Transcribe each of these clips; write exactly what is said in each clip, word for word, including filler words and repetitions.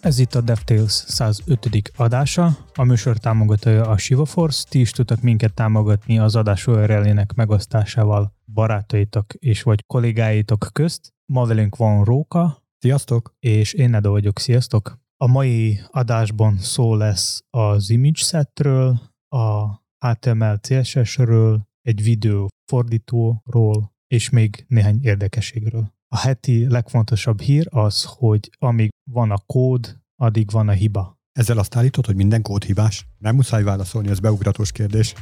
Ez itt a DevTales százötödik adása, a műsor támogatója a ShivaForce, ti is tudtak minket támogatni az adás u er el-ének megosztásával barátaitok és vagy kollégáitok közt. Ma velünk van Róka. Sziasztok! És én Edo vagyok, sziasztok! A mai adásban szó lesz az ImageSetről, a há té em el cé es esről, egy videó fordítóról és még néhány érdekességről. A heti legfontosabb hír az, hogy amíg van a kód, addig van a hiba. Ezzel azt állítod, hogy minden kód hibás? Nem muszáj válaszolni, ez beugratós kérdés.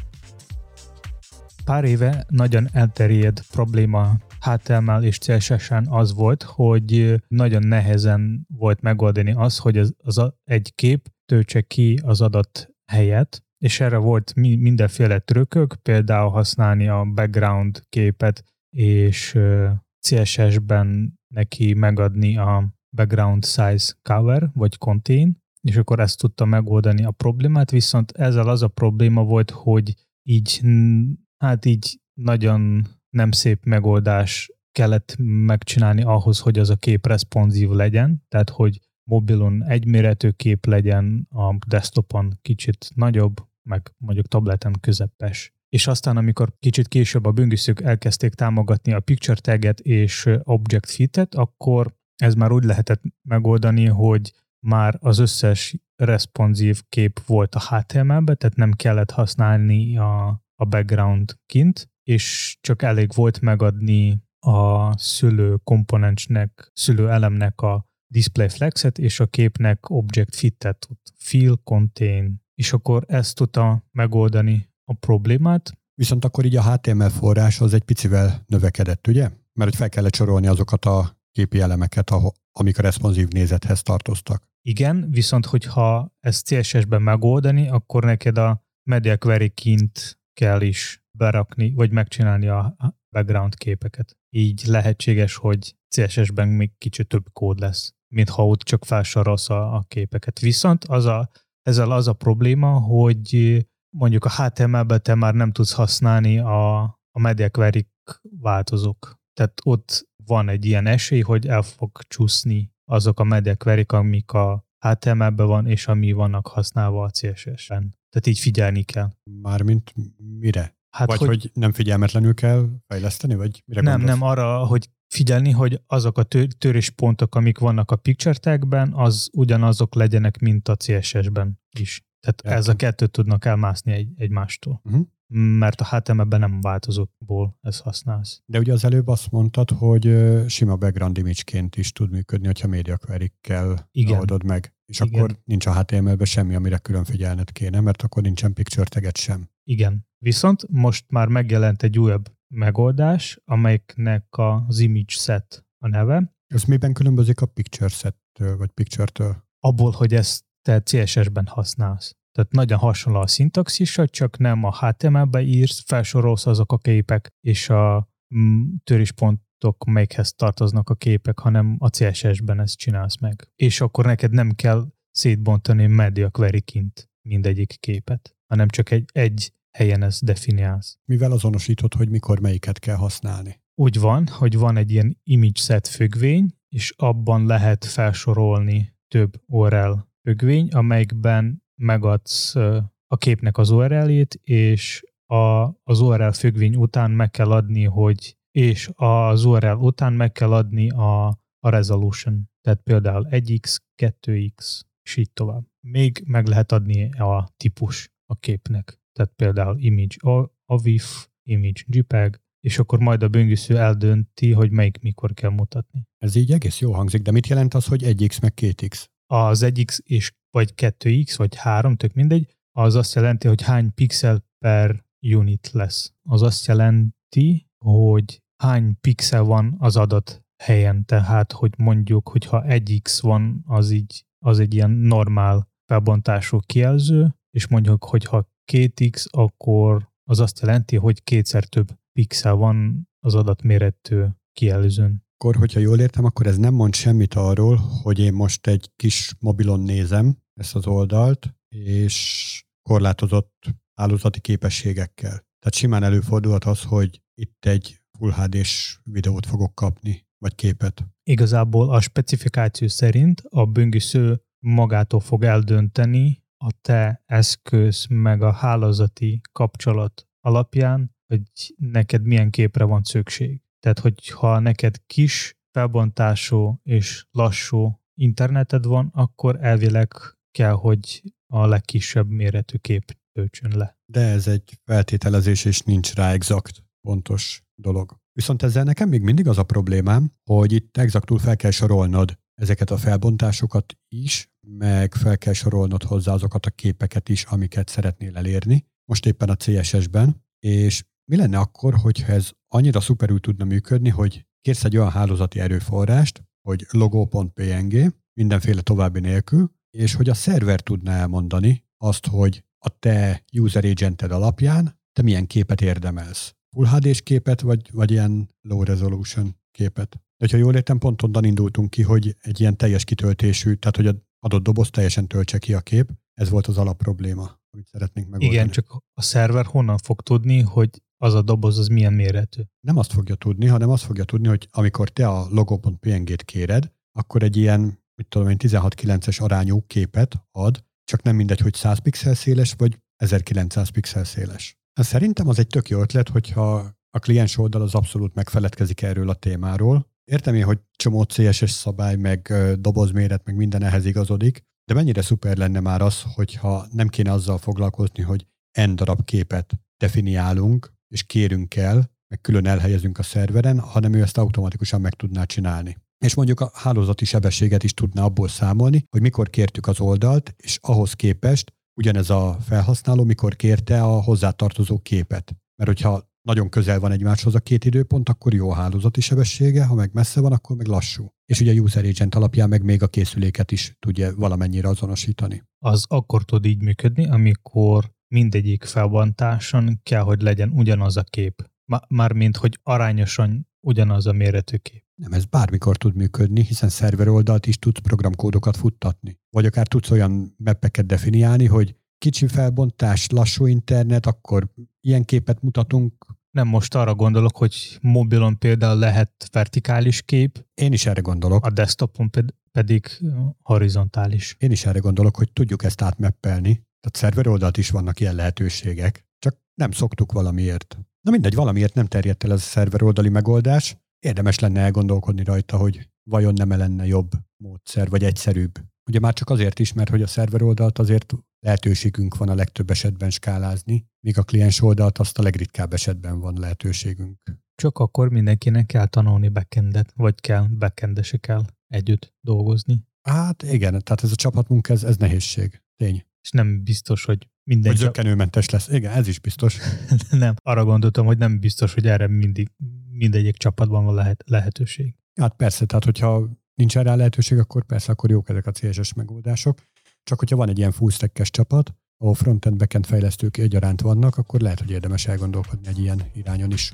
Pár éve nagyon elterjedt probléma há té em el és cé es esen az volt, hogy nagyon nehezen volt megoldani az, hogy az, az egy kép töltse ki az adat helyet, és erre volt mindenféle trükkök, például használni a background képet, és cé es esben neki megadni a background size cover, vagy contain, és akkor ezt tudta megoldani a problémát, viszont ezzel az a probléma volt, hogy így, hát így nagyon nem szép megoldás kellett megcsinálni ahhoz, hogy az a kép responsív legyen, tehát hogy mobilon egyméretű kép legyen, a desktopon kicsit nagyobb, meg mondjuk tableten közepes. És aztán, amikor kicsit később a böngészők elkezdték támogatni a picture taget és object fitet, akkor ez már úgy lehetett megoldani, hogy már az összes responsív kép volt a há té em el-ben, tehát nem kellett használni a, a background kint, és csak elég volt megadni a szülő komponensnek, szülő elemnek a display flexet, és a képnek object fitet, fill, contain, és akkor ezt tudta megoldani a problémát. Viszont akkor így a há té em el forrás az egy picivel növekedett, ugye? Mert hogy fel kellett sorolni azokat a képi elemeket, amik a responsív nézethez tartoztak. Igen, viszont hogyha ezt cé es esben megoldani, akkor neked a media query kint kell is berakni, vagy megcsinálni a background képeket. Így lehetséges, hogy cé es esben még kicsit több kód lesz, mintha ott csak felsorolsz a, a képeket. Viszont az a, ezzel az a probléma, hogy mondjuk a há té em el-ben te már nem tudsz használni a, a media query változók. Tehát ott van egy ilyen esély, hogy el fog csúszni azok a media query-k, amik a há té em el-ben van, és ami vannak használva a cé es esben. Tehát így figyelni kell. Mármint mire? Hát vagy hogy, hogy nem figyelmetlenül kell fejleszteni, vagy mire Nem, gondolsz? Nem arra, hogy figyelni, hogy azok a tör- töréspontok, amik vannak a picture tagben, az ugyanazok legyenek, mint a cé es esben is. Tehát Ját. ez a kettőt tudnak elmászni egy, egymástól. Uh-huh. Mert a há té em el-ben nem változókból ezt használsz. De ugye az előbb azt mondtad, hogy sima background image-ként is tud működni, hogyha media query-kkel oldod meg. És Igen. akkor nincs a há té em el-ben semmi, amire külön figyelned kéne, mert akkor nincsen picture taget sem. Igen. Viszont most már megjelent egy újabb megoldás, amelyiknek az image set a neve. Ez miben különbözik a picture settől, vagy picture-től? Abból, hogy ezt te cé es esben használsz. Tehát nagyon hasonló a szintaxisa, csak nem a há té em el-be írsz, felsorolsz azok a képek, és a töréspontok melyikhez tartoznak a képek, hanem a cé es esben ezt csinálsz meg. És akkor neked nem kell szétbontani media query-ként mindegyik képet, hanem csak egy, egy helyen ezt definiálsz. Mivel azonosítod, hogy mikor melyiket kell használni? Úgy van, hogy van egy ilyen image set függvény, és abban lehet felsorolni több u er el függvény, amelyikben megadsz a képnek az u er el-ét, és a, az u er el függvény után meg kell adni, hogy és az u er el után meg kell adni a, a resolution. Tehát például egy x, kettő x, és így tovább. Még meg lehet adni a típus a képnek. Tehát például image avif, image jpeg, és akkor majd a böngésző eldönti, hogy melyik mikor kell mutatni. Ez így egész jó hangzik, de mit jelent az, hogy egy x meg két x? Az egy x és vagy kettő x, vagy három, tök mindegy, az azt jelenti, hogy hány pixel per unit lesz. Az azt jelenti, hogy hány pixel van az adott helyen. Tehát, hogy mondjuk, hogyha egy x van, az így, az egy ilyen normál felbontású kijelző, és mondjuk, hogyha két x, akkor az azt jelenti, hogy kétszer több pixel van az adatméretű kijelzőn. Akkor, hogyha jól értem, akkor ez nem mond semmit arról, hogy én most egy kis mobilon nézem ezt az oldalt, és korlátozott hálózati képességekkel. Tehát simán előfordulhat az, hogy itt egy Full há dés videót fogok kapni, vagy képet. Igazából a specifikáció szerint a böngésző magától fog eldönteni a te eszköz meg a hálózati kapcsolat alapján, hogy neked milyen képre van szükség. Tehát, hogyha neked kis, felbontású és lassú interneted van, akkor elvileg kell, hogy a legkisebb méretű kép töltsön le. De ez egy feltételezés, és nincs rá exakt, pontos dolog. Viszont ezzel nekem még mindig az a problémám, hogy itt exaktul fel kell sorolnod ezeket a felbontásokat is, meg fel kell sorolnod hozzá azokat a képeket is, amiket szeretnél elérni, most éppen a cé es es-ben, és mi lenne akkor, hogyha ez annyira szuperül tudna működni, hogy kérsz egy olyan hálózati erőforrást, hogy logo.png, mindenféle további nélkül, és hogy a szerver tudná elmondani azt, hogy a te user agented alapján te milyen képet érdemelsz. Full há dés képet, vagy, vagy ilyen low resolution képet. De ha jól értem, pont onnan indultunk ki, hogy egy ilyen teljes kitöltésű, tehát hogy az adott doboz teljesen töltse ki a kép, ez volt az alapprobléma, amit szeretnénk megoldani. Igen, csak a szerver honnan fog tudni, hogy az a doboz az milyen méretű? Nem azt fogja tudni, hanem azt fogja tudni, hogy amikor te a logo.png-t kéred, akkor egy ilyen, mit tudom én, tizenhat kilences arányú képet ad, csak nem mindegy, hogy száz pixel széles, vagy ezerkilencszáz pixel széles. Szerintem az egy tök jó ötlet, hogyha a kliens oldal az abszolút megfeledkezik erről a témáról. Értem én, hogy csomó cé es es szabály, meg dobozméret, meg minden ehhez igazodik, de mennyire szuper lenne már az, hogyha nem kéne azzal foglalkozni, hogy n darab képet definiálunk, és kérünk el, meg külön elhelyezünk a szerveren, hanem ő ezt automatikusan meg tudná csinálni. És mondjuk a hálózati sebességet is tudná abból számolni, hogy mikor kértük az oldalt, és ahhoz képest ugyanez a felhasználó mikor kérte a hozzátartozó képet. Mert hogyha nagyon közel van egymáshoz a két időpont, akkor jó a hálózati sebessége, ha meg messze van, akkor meg lassú. És ugye a user agent alapján meg még a készüléket is tudja valamennyire azonosítani. Az akkor tud így működni, amikor mindegyik felbontáson kell, hogy legyen ugyanaz a kép. Mármint, hogy arányosan ugyanaz a méretű kép. Nem, ez bármikor tud működni, hiszen szerver oldalt is tudsz programkódokat futtatni. Vagy akár tudsz olyan mappeket definiálni, hogy kicsi felbontás, lassú internet, akkor ilyen képet mutatunk. Nem, most arra gondolok, hogy mobilon például lehet vertikális kép. Én is erre gondolok. A desktopon pedig horizontális. Én is erre gondolok, hogy tudjuk ezt átmappelni. Tehát szerver oldalt is vannak ilyen lehetőségek, csak nem szoktuk valamiért. Na mindegy, valamiért nem terjedt el ez a szerver oldali megoldás. Érdemes lenne elgondolkodni rajta, hogy vajon nem lenne jobb módszer, vagy egyszerűbb. Ugye már csak azért is, mert hogy a szerver oldalt azért lehetőségünk van a legtöbb esetben skálázni, míg a kliens oldalt azt a legritkább esetben van lehetőségünk. Csak akkor mindenkinek kell tanulni backendet, vagy kell backendesekkel együtt dolgozni. Hát igen, tehát ez a csapatmunka, ez, ez nehézség, tény. És nem biztos, hogy minden... Hogy zökkenőmentes lesz. Igen, ez is biztos. Nem, arra gondoltam, hogy nem biztos, hogy erre mindig, mindegyik csapatban van lehet, lehetőség. Hát persze, tehát hogyha nincs erre lehetőség, akkor persze, akkor jók ezek a cé es es megoldások. Csak hogyha van egy ilyen full stack-es csapat, ahol front-end, back-end fejlesztők egyaránt vannak, akkor lehet, hogy érdemes elgondolkodni egy ilyen irányon is.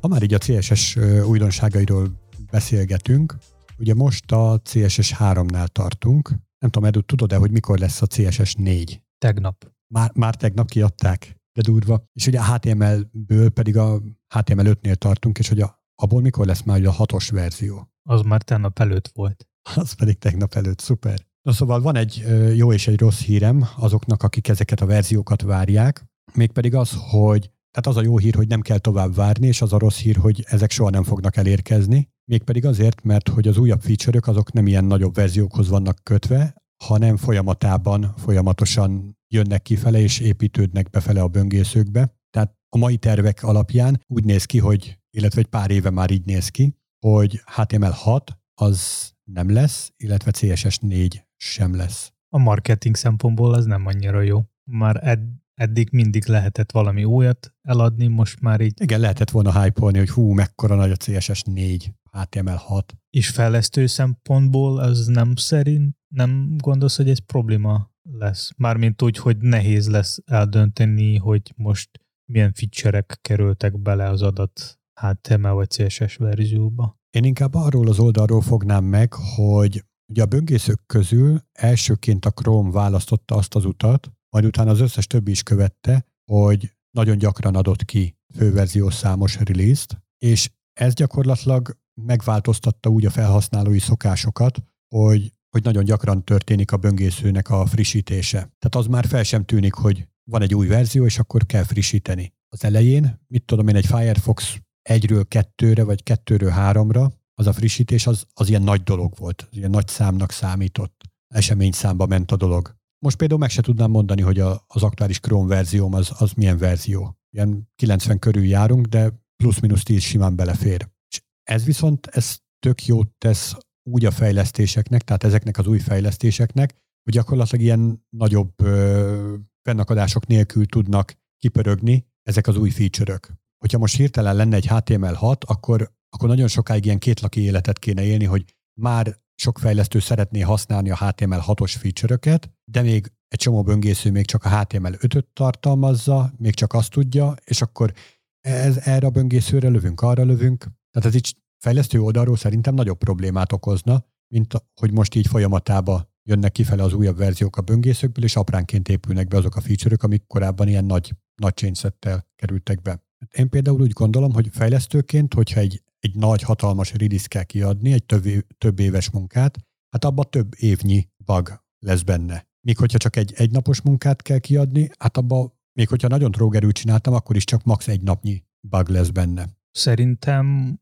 Ha már így a cé es es újdonságairól beszélgetünk, ugye most a cé es es háromnál tartunk. Nem tudom, Edu, tudod-e, hogy mikor lesz a cé es es négy? Tegnap. Már, már tegnap kiadták, de durva. És ugye a há té em el-ből pedig a há té em el ötnél tartunk, és hogy a, abból mikor lesz már ugye a hatos verzió? Az már tegnap előtt volt. Az pedig tegnap előtt, szuper. Na szóval van egy jó és egy rossz hírem azoknak, akik ezeket a verziókat várják, mégpedig az, hogy tehát az a jó hír, hogy nem kell tovább várni, és az a rossz hír, hogy ezek soha nem fognak elérkezni. Mégpedig azért, mert hogy az újabb feature-ök azok nem ilyen nagyobb verziókhoz vannak kötve, hanem folyamatában, folyamatosan jönnek kifele és építődnek befele a böngészőkbe. Tehát a mai tervek alapján úgy néz ki, hogy, illetve egy pár éve már így néz ki, hogy há té em el hat az nem lesz, illetve cé es es négy sem lesz. A marketing szempontból az nem annyira jó. Már ed- eddig mindig lehetett valami újat eladni, most már így... Igen, lehetett volna hype-olni, hogy hú, mekkora nagy a cé es es négy, há té em el hat. És fejlesztő szempontból az nem szerint, nem gondolsz, hogy ez probléma lesz? Mármint úgy, hogy nehéz lesz eldönteni, hogy most milyen feature-ek kerültek bele az adat há té em el vagy cé es es verzióba. Én inkább arról az oldalról fognám meg, hogy ugye a böngészők közül elsőként a Chrome választotta azt az utat, majd utána az összes többi is követte, hogy nagyon gyakran adott ki főverziós számos release-t, és ez gyakorlatilag megváltoztatta úgy a felhasználói szokásokat, hogy, hogy nagyon gyakran történik a böngészőnek a frissítése. Tehát az már fel sem tűnik, hogy van egy új verzió, és akkor kell frissíteni. Az elején, mit tudom én, egy Firefox egyről kettőre, vagy kettőről háromra, az a frissítés az, az ilyen nagy dolog volt, ilyen nagy számnak számított, eseményszámba ment a dolog. Most például meg se tudnám mondani, hogy a, az aktuális Chrome verzióm az, az milyen verzió. Ilyen kilencven körül járunk, de plusz-minusz tíz simán belefér. És ez viszont, ez tök jót tesz úgy a fejlesztéseknek, tehát ezeknek az új fejlesztéseknek, hogy gyakorlatilag ilyen nagyobb ö, fennakadások nélkül tudnak kipörögni ezek az új feature-ök. Hogyha most hirtelen lenne egy há té em el hat, akkor, akkor nagyon sokáig ilyen kétlaki életet kéne élni, hogy már sok fejlesztő szeretné használni a há té em el hatos feature-öket, de még egy csomó böngésző még csak a há té em el ötöt tartalmazza, még csak azt tudja, és akkor ez, erre a böngészőre lövünk, arra lövünk. Tehát ez így fejlesztő oldalról szerintem nagyobb problémát okozna, mint a, hogy most így folyamatába jönnek kifele az újabb verziók a böngészőkből, és apránként épülnek be azok a feature-ök, amik korábban ilyen nagy, nagy changesettel kerültek be. Én például úgy gondolom, hogy fejlesztőként, hogyha egy, egy nagy, hatalmas release kell kiadni, egy több, év, több éves munkát, hát abban több évnyi bug lesz benne. Míg hogyha csak egy egynapos munkát kell kiadni, hát abban, még hogyha nagyon trógerül csináltam, akkor is csak max. Egy napnyi bug lesz benne. Szerintem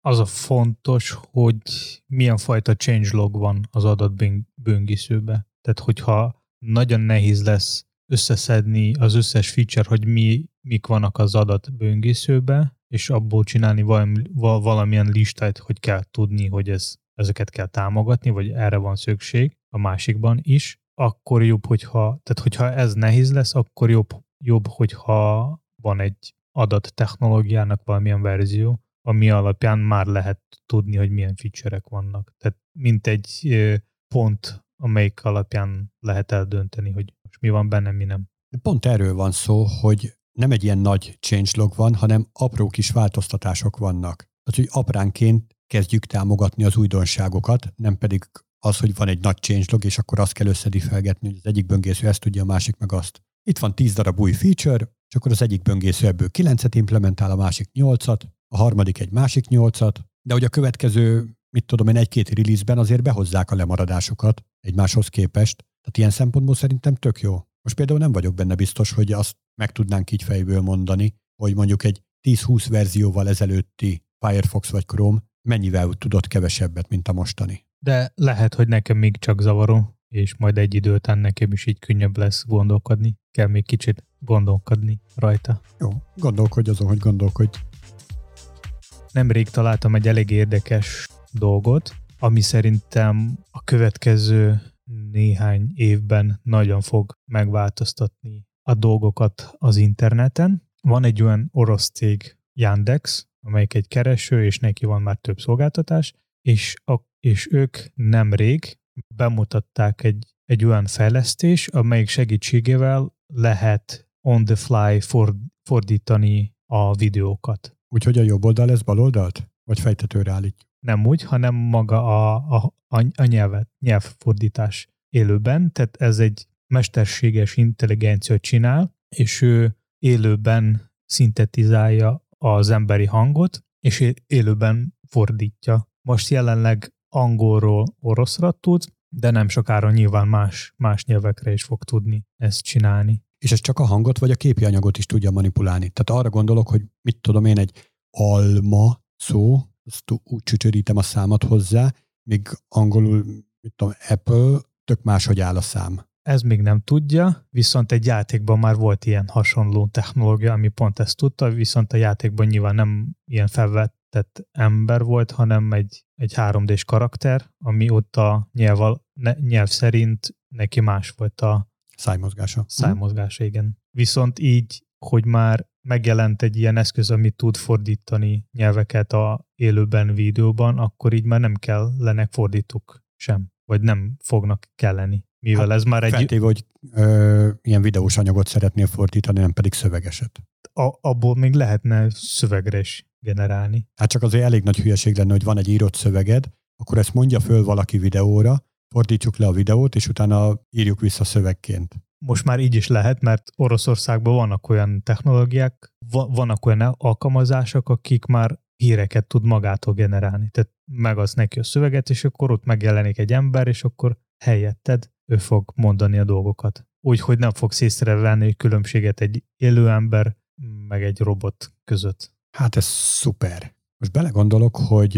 az a fontos, hogy milyen fajta changelog van az adatböngészőben. Tehát hogyha nagyon nehéz lesz összeszedni az összes feature, hogy mi, mik vannak az adatböngészőben, és abból csinálni valami, valamilyen listát, hogy kell tudni, hogy ez, ezeket kell támogatni, vagy erre van szükség a másikban is, akkor jobb, hogyha, tehát hogyha ez nehéz lesz, akkor jobb, jobb hogyha van egy adattechnológiának valamilyen verzió, ami alapján már lehet tudni, hogy milyen feature-ek vannak. Tehát mint egy pont, amelyik alapján lehet eldönteni, hogy most mi van benne, mi nem. Pont erről van szó, hogy nem egy ilyen nagy changelog van, hanem apró kis változtatások vannak. Tehát, hogy apránként kezdjük támogatni az újdonságokat, nem pedig az, hogy van egy nagy changelog, és akkor azt kell összedifelgetni, hogy az egyik böngésző ezt tudja, a másik meg azt. Itt van tíz darab új feature, és akkor az egyik böngésző ebből kilencet implementál, a másik nyolcat, a harmadik egy másik nyolcat, de hogy a következő, mit tudom én, egy-két release-ben azért behozzák a lemaradásokat egymáshoz képest. Tehát ilyen szempontból szerintem tök jó. Most például nem vagyok benne biztos, hogy azt meg tudnánk így fejből mondani, hogy mondjuk egy tíz-húsz verzióval ezelőtti Firefox vagy Chrome mennyivel tudott kevesebbet, mint a mostani. De lehet, hogy nekem még csak zavaró, és majd egy idő után nekem is így könnyebb lesz gondolkodni. Kell még kicsit gondolkodni rajta. Jó, gondolkodj azon, hogy gondolkodj. Nemrég találtam egy elég érdekes dolgot, ami szerintem a következő néhány évben nagyon fog megváltoztatni a dolgokat az interneten. Van egy olyan orosz cég, Yandex, amelyik egy kereső, és neki van már több szolgáltatás, és, a, és ők nemrég bemutatták egy, egy olyan fejlesztés, amelyik segítségével lehet on the fly for, fordítani a videókat. Úgyhogy a jobb oldal lesz bal oldalt? Vagy fejtetőre állítjuk? Nem úgy, hanem maga a, a, a nyelvet, nyelvfordítás élőben, tehát ez egy mesterséges intelligencia csinál, és ő élőben szintetizálja az emberi hangot, és élőben fordítja. Most jelenleg angolról oroszra tud, de nem sokára nyilván más, más nyelvekre is fog tudni ezt csinálni. És ez csak a hangot vagy a képi anyagot is tudja manipulálni. Tehát arra gondolok, hogy mit tudom én, egy alma szó, azt úgy csücsörítem a számat hozzá, míg angolul, mit tudom, Apple, tök máshogy áll a szám. Ez még nem tudja, viszont egy játékban már volt ilyen hasonló technológia, ami pont ezt tudta, viszont a játékban nyilván nem ilyen felvettett ember volt, hanem egy, egy három dés karakter, ami ott a nyelv, nyelv szerint neki más volt a szájmozgása. Szájmozgása, igen. Viszont így, hogy már megjelent egy ilyen eszköz, ami tud fordítani nyelveket a élőben, videóban, akkor így már nem kellenek fordítók sem, vagy nem fognak kelleni. Mivel hát ez már egy... Feltéve, hogy ö, ilyen videós anyagot szeretnél fordítani, nem pedig szövegeset. A, abból még lehetne szövegre is generálni. Hát csak azért elég nagy hülyeség lenne, hogy van egy írott szöveged, akkor ezt mondja föl valaki videóra, fordítsuk le a videót, és utána írjuk vissza szövegként. Most már így is lehet, mert Oroszországban vannak olyan technológiák, vannak olyan alkalmazások, akik már híreket tud magától generálni. Tehát megadsz neki a szöveget, és akkor ott megjelenik egy ember, és akkor helyetted ő fog mondani a dolgokat. Úgyhogy nem fogsz észrevenni különbséget egy élő ember meg egy robot között. Hát ez szuper. Most belegondolok, hogy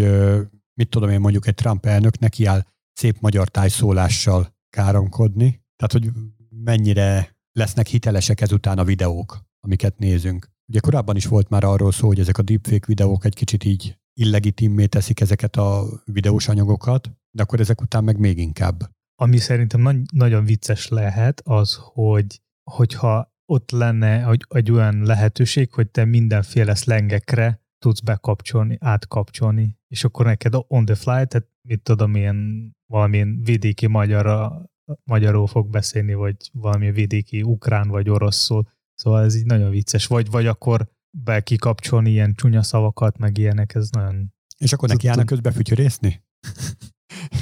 mit tudom én, mondjuk egy Trump elnök neki áll szép magyar tájszólással káromkodni. Tehát, hogy mennyire lesznek hitelesek ezután a videók, amiket nézünk. Ugye korábban is volt már arról szó, hogy ezek a deepfake videók egy kicsit így illegitimmé teszik ezeket a videós anyagokat, de akkor ezek után meg még inkább. Ami szerintem na- nagyon vicces lehet az, hogy hogyha ott lenne egy, egy olyan lehetőség, hogy te mindenféle szlengekre tudsz bekapcsolni, átkapcsolni, és akkor neked on the fly, tehát mit tudom, ilyen valamilyen vidéki magyarra, magyarul fog beszélni, vagy valami vidéki ukrán vagy oroszul. Szóval ez így nagyon vicces. Vagy, vagy akkor be kikapcsolni ilyen csúnya szavakat, meg ilyenek, ez nagyon... És akkor neki állna közbe fütyörészni?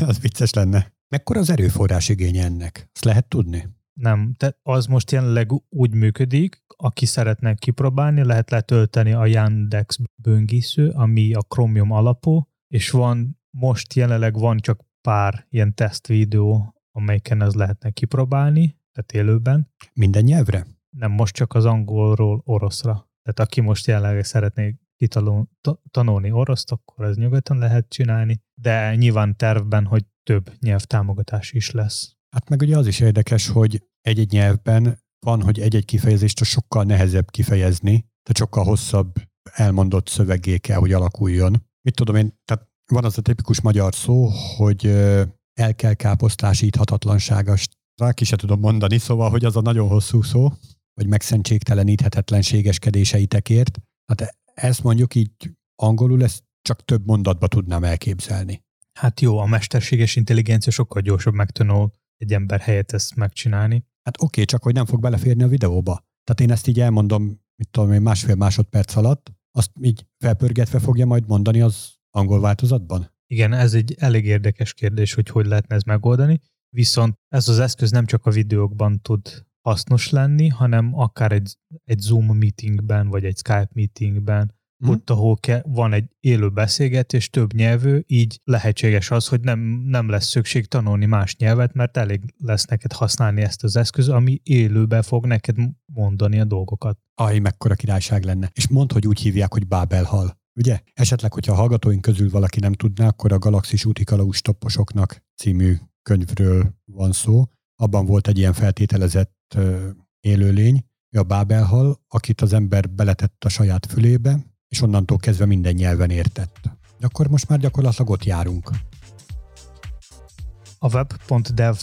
Az vicces lenne. Mekkora az erőforrás igény ennek? Ezt lehet tudni? Nem, tehát az most jelenleg úgy működik, aki szeretne kipróbálni, lehet letölteni a Yandex böngésző, ami a Chromium alapú, és van, most jelenleg van csak pár ilyen tesztvideó, amelyiken ez lehetne kipróbálni, tehát élőben. Minden nyelvre? Nem, most csak az angolról oroszra. Tehát aki most jelenleg szeretné kitalul, t- tanulni oroszt, akkor ez nyugodtan lehet csinálni, de nyilván tervben, hogy több nyelvtámogatás is lesz. Hát meg ugye az is érdekes, hogy egy-egy nyelvben van, hogy egy-egy kifejezést sokkal nehezebb kifejezni, tehát sokkal hosszabb elmondott szöveggé kell, hogy alakuljon. Mit tudom én, tehát van az a tipikus magyar szó, hogy el kell káposztásíthatatlanságast. Rá ki se tudom mondani, szóval, hogy az a nagyon hosszú szó, vagy megszentségteleníthetetlenségeskedéseitekért. Hát ezt mondjuk így angolul, ezt csak több mondatba tudnám elképzelni. Hát jó, a mesterséges intelligencia sokkal gyorsabb megtanul egy ember helyett ezt megcsinálni. Hát oké, csak hogy nem fog beleférni a videóba. Tehát én ezt így elmondom, mit tudom én, másfél másodperc alatt, azt így felpörgetve fogja majd mondani az angol változatban? Igen, ez egy elég érdekes kérdés, hogy hogy lehetne ezt megoldani. Viszont ez az eszköz nem csak a videókban tud hasznos lenni, hanem akár egy, egy Zoom meetingben, vagy egy Skype meetingben, hmm. ott, ahol ke, van egy élő beszélgetés, több nyelvű, így lehetséges az, hogy nem, nem lesz szükség tanulni más nyelvet, mert elég lesz neked használni ezt az eszköz, ami élőben fog neked mondani a dolgokat. Aj, mekkora királyság lenne. És mondd, hogy úgy hívják, hogy Bábelhal. Ugye? Esetleg, hogyha a hallgatóink közül valaki nem tudná, akkor a Galaxis Utikalaus topposoknak című könyvről van szó. Abban volt egy ilyen feltételezett uh, élőlény, a Bábelhal, akit az ember beletett a saját fülébe, és onnantól kezdve minden nyelven értett. De akkor most már gyakorlatilag ott járunk. A web.dev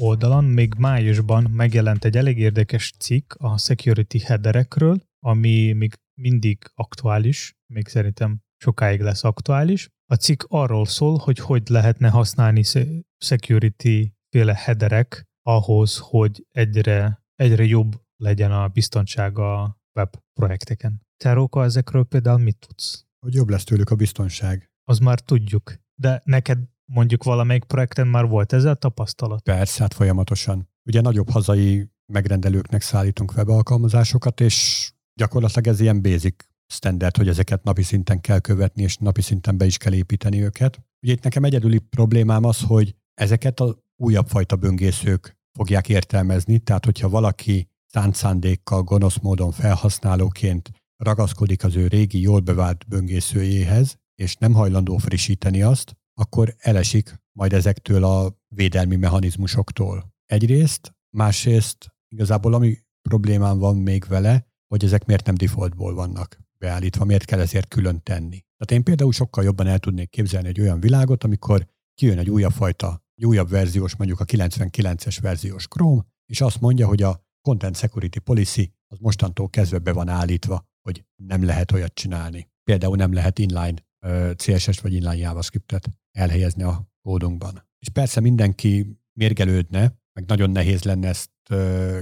oldalon még májusban megjelent egy elég érdekes cikk a security headerekről, ami még mindig aktuális, még szerintem sokáig lesz aktuális. A cikk arról szól, hogy hogy lehetne használni security-féle headerek ahhoz, hogy egyre, egyre jobb legyen a biztonság a web projekteken. Te, Róka, ezekről például mit tudsz? Hogy jobb lesz tőlük a biztonság. Az már tudjuk, de neked mondjuk valamelyik projekten már volt ezzel tapasztalat? Persze, hát folyamatosan. Ugye nagyobb hazai megrendelőknek szállítunk webalkalmazásokat, és gyakorlatilag ez ilyen basic standard, hogy ezeket napi szinten kell követni, és napi szinten be is kell építeni őket. Ugye itt nekem egyedüli problémám az, hogy ezeket az újabb fajta böngészők fogják értelmezni, tehát hogyha valaki szánt szándékkal, gonosz módon felhasználóként ragaszkodik az ő régi, jól bevált böngészőjéhez, és nem hajlandó frissíteni azt, akkor elesik majd ezektől a védelmi mechanizmusoktól. Egyrészt, másrészt igazából ami problémám van még vele, hogy ezek miért nem defaultból vannak beállítva, miért kell ezért külön tenni. Tehát én például sokkal jobban el tudnék képzelni egy olyan világot, amikor kijön egy újabb fajta, egy újabb verziós, mondjuk a kilencvenkilences verziós Chrome, és azt mondja, hogy a Content Security Policy az mostantól kezdve be van állítva, hogy nem lehet olyat csinálni. Például nem lehet inline cé es es vagy inline JavaScriptet elhelyezni a kódunkban. És persze mindenki mérgelődne, meg nagyon nehéz lenne ezt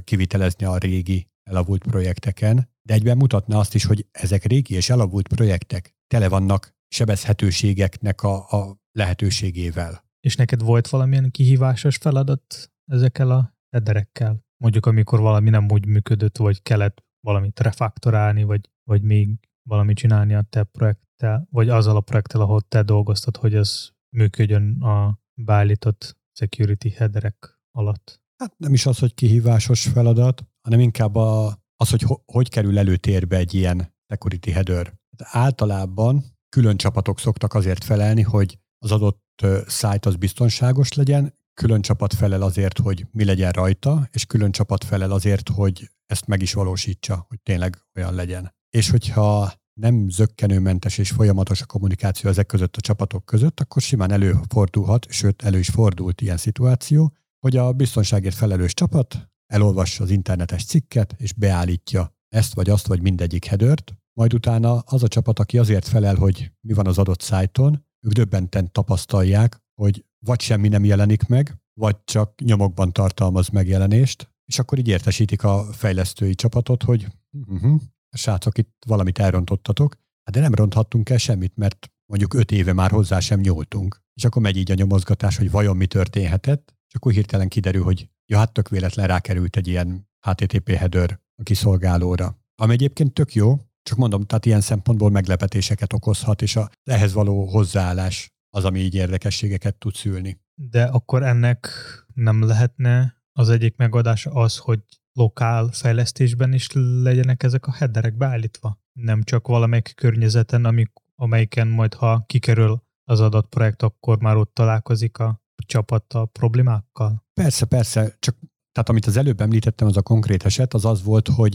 kivitelezni a régi elavult projekteken, de egyben mutatna azt is, hogy ezek régi és elavult projektek tele vannak sebezhetőségeknek a, a lehetőségével. És neked volt valamilyen kihívásos feladat ezekkel a headerekkel? Mondjuk amikor valami nem úgy működött, vagy kellett valamit refaktorálni, vagy vagy még valamit csinálni a te projekttel, vagy azzal a projekttel, ahol te dolgoztad, hogy ez működjön a beállított security headerek alatt? Hát nem is az, hogy kihívásos feladat, hanem inkább a, az, hogy ho, hogy kerül előtérbe egy ilyen security header. Hát általában külön csapatok szoktak azért felelni, hogy az adott szájt az biztonságos legyen, külön csapat felel azért, hogy mi legyen rajta, és külön csapat felel azért, hogy ezt meg is valósítsa, hogy tényleg olyan legyen. És hogyha nem zökkenőmentes és folyamatos a kommunikáció ezek között a csapatok között, akkor simán előfordulhat, sőt elő is fordult ilyen szituáció, hogy a biztonságért felelős csapat elolvassa az internetes cikket, és beállítja ezt vagy azt, vagy mindegyik headert, majd utána az a csapat, aki azért felel, hogy mi van az adott szájton, ők döbbenten tapasztalják, hogy vagy semmi nem jelenik meg, vagy csak nyomokban tartalmaz megjelenést, és akkor így értesítik a fejlesztői csapatot, hogy uh-huh, srácok, itt valamit elrontottatok, de nem ronthattunk el semmit, mert mondjuk öt éve már hozzá sem nyúltunk. És akkor megy így a nyomozgatás, hogy vajon mi történhetett, és akkor hirtelen kiderül, hogy ja, hát tök véletlen rákerült egy ilyen há té té pé header a kiszolgálóra. Ami egyébként tök jó, csak mondom, tehát ilyen szempontból meglepetéseket okozhat, és a ehhez való hozzáállás az, ami így érdekességeket tud szülni. De akkor ennek nem lehetne az egyik megoldása az, hogy lokál fejlesztésben is legyenek ezek a headerek beállítva? Nem csak valamelyik környezeten, amik, amelyiken majd, ha kikerül az adott projekt, akkor már ott találkozik a csapat a problémákkal? Persze, persze. Csak, tehát amit az előbb említettem, az a konkrét eset, az az volt, hogy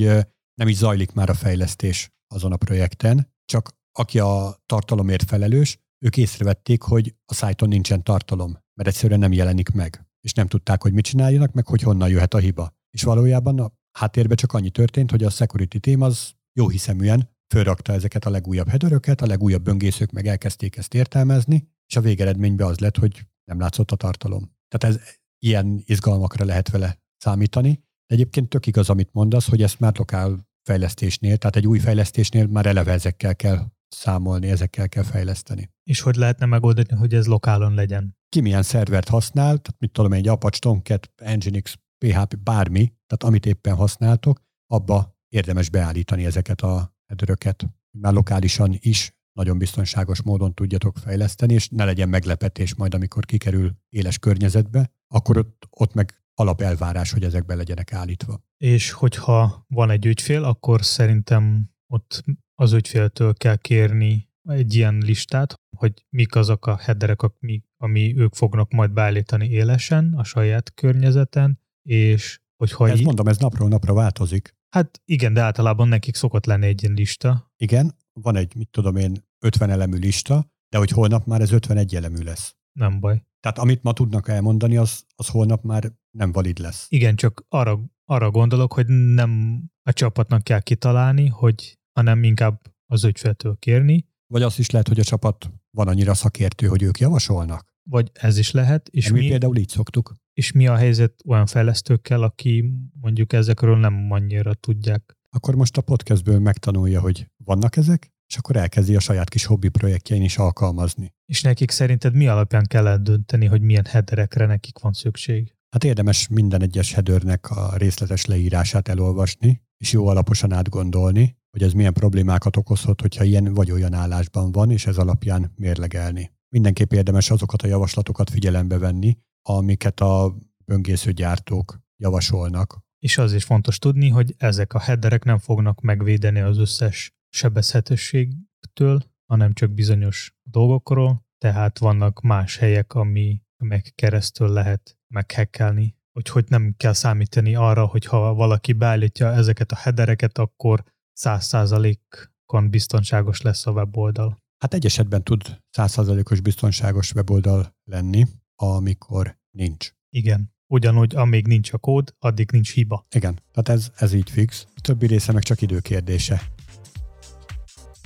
nem is zajlik már a fejlesztés azon a projekten, csak aki a tartalomért felelős, ők észrevették, hogy a szájton nincsen tartalom, mert egyszerűen nem jelenik meg, és nem tudták, hogy mit csináljanak, meg hogy honnan jöhet a hiba. És valójában a háttérben csak annyi történt, hogy a security team az jóhiszeműen fölrakta ezeket a legújabb headeröket, a legújabb böngészők meg elkezdték ezt értelmezni, és a végeredményben az lett, hogy nem látszott a tartalom. Tehát ez, ilyen izgalmakra lehet vele számítani. De egyébként tök igaz, amit mondasz, hogy ezt már lokál fejlesztésnél, tehát egy új fejlesztésnél már eleve ezekkel kell számolni, ezekkel kell fejleszteni. És hogy lehetne megoldani, hogy ez lokálon legyen? Ki milyen szervert használ, tehát mit tudom én, egy Apache, Tomcat, Nginx, pé há pé, bármi, tehát amit éppen használtok, abba érdemes beállítani ezeket a headeröket. Már lokálisan is nagyon biztonságos módon tudjatok fejleszteni, és ne legyen meglepetés majd, amikor kikerül éles környezetbe, akkor ott, ott meg alapelvárás, hogy ezekbe legyenek állítva. És hogyha van egy ügyfél, akkor szerintem ott az ügyféltől kell kérni egy ilyen listát, hogy mik azok a headerek, ami, ami ők fognak majd beállítani élesen a saját környezeten, és hogyha... Ezt í- mondom, ez napról napra változik. Hát igen, de általában nekik szokott lenni egy ilyen lista. Igen, van egy, mit tudom én, ötven elemű lista, de hogy holnap már ez ötvenegy elemű lesz. Nem baj. Tehát amit ma tudnak elmondani, az, az holnap már nem valid lesz. Igen, csak arra, arra gondolok, hogy nem a csapatnak kell kitalálni, hogy, hanem inkább az ügyféltől kérni. Vagy az is lehet, hogy a csapat van annyira szakértő, hogy ők javasolnak. Vagy ez is lehet. És mi, mi például így szoktuk. És mi a helyzet olyan fejlesztőkkel, aki mondjuk ezekről nem annyira tudják? Akkor most a podcastből megtanulja, hogy vannak ezek, és akkor elkezdi a saját kis hobbi projektjein is alkalmazni. És nekik szerinted mi alapján kell dönteni, hogy milyen headerekre nekik van szükség? Hát érdemes minden egyes headernek a részletes leírását elolvasni, és jó alaposan átgondolni, hogy ez milyen problémákat okozhat, hogyha ilyen vagy olyan állásban van, és ez alapján mérlegelni. Mindenképp érdemes azokat a javaslatokat figyelembe venni, amiket a böngészőgyártók javasolnak. És az is fontos tudni, hogy ezek a headerek nem fognak megvédeni az összes sebezhetőségtől, hanem csak bizonyos dolgokról, tehát vannak más helyek, ami meg keresztül lehet meghekkelni. Úgyhogy nem kell számítani arra, hogy ha valaki beállítja ezeket a headereket, akkor száz százalékon biztonságos lesz a weboldal. Hát egy esetben tud száz százalékos biztonságos weboldal lenni, amikor nincs. Igen. Ugyanúgy, amíg nincs a kód, addig nincs hiba. Igen. Tehát ez, ez így fix. A többi része meg csak időkérdése.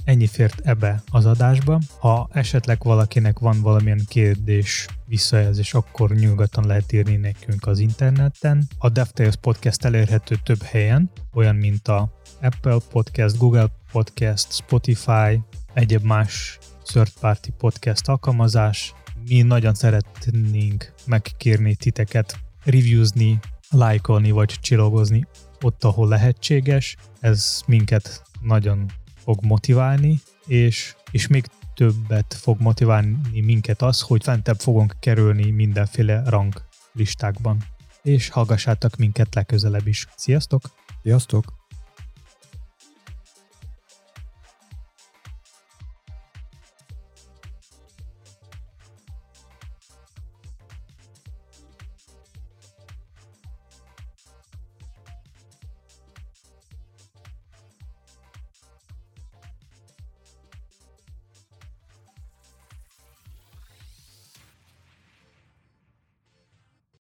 Ennyi fért ebbe az adásba. Ha esetleg valakinek van valamilyen kérdés, visszajelzés, akkor nyugodtan lehet írni nekünk az interneten. A DevTales Podcast elérhető több helyen, olyan mint a Apple Podcast, Google Podcast, Spotify, egyéb más third party podcast alkalmazás. Mi nagyon szeretnénk megkérni titeket reviewzni, lájkolni vagy csillogozni ott, ahol lehetséges. Ez minket nagyon fog motiválni, és, és még többet fog motiválni minket az, hogy fentebb fogunk kerülni mindenféle ranglistákban. És hallgassátok minket legközelebb is. Sziasztok! Sziasztok!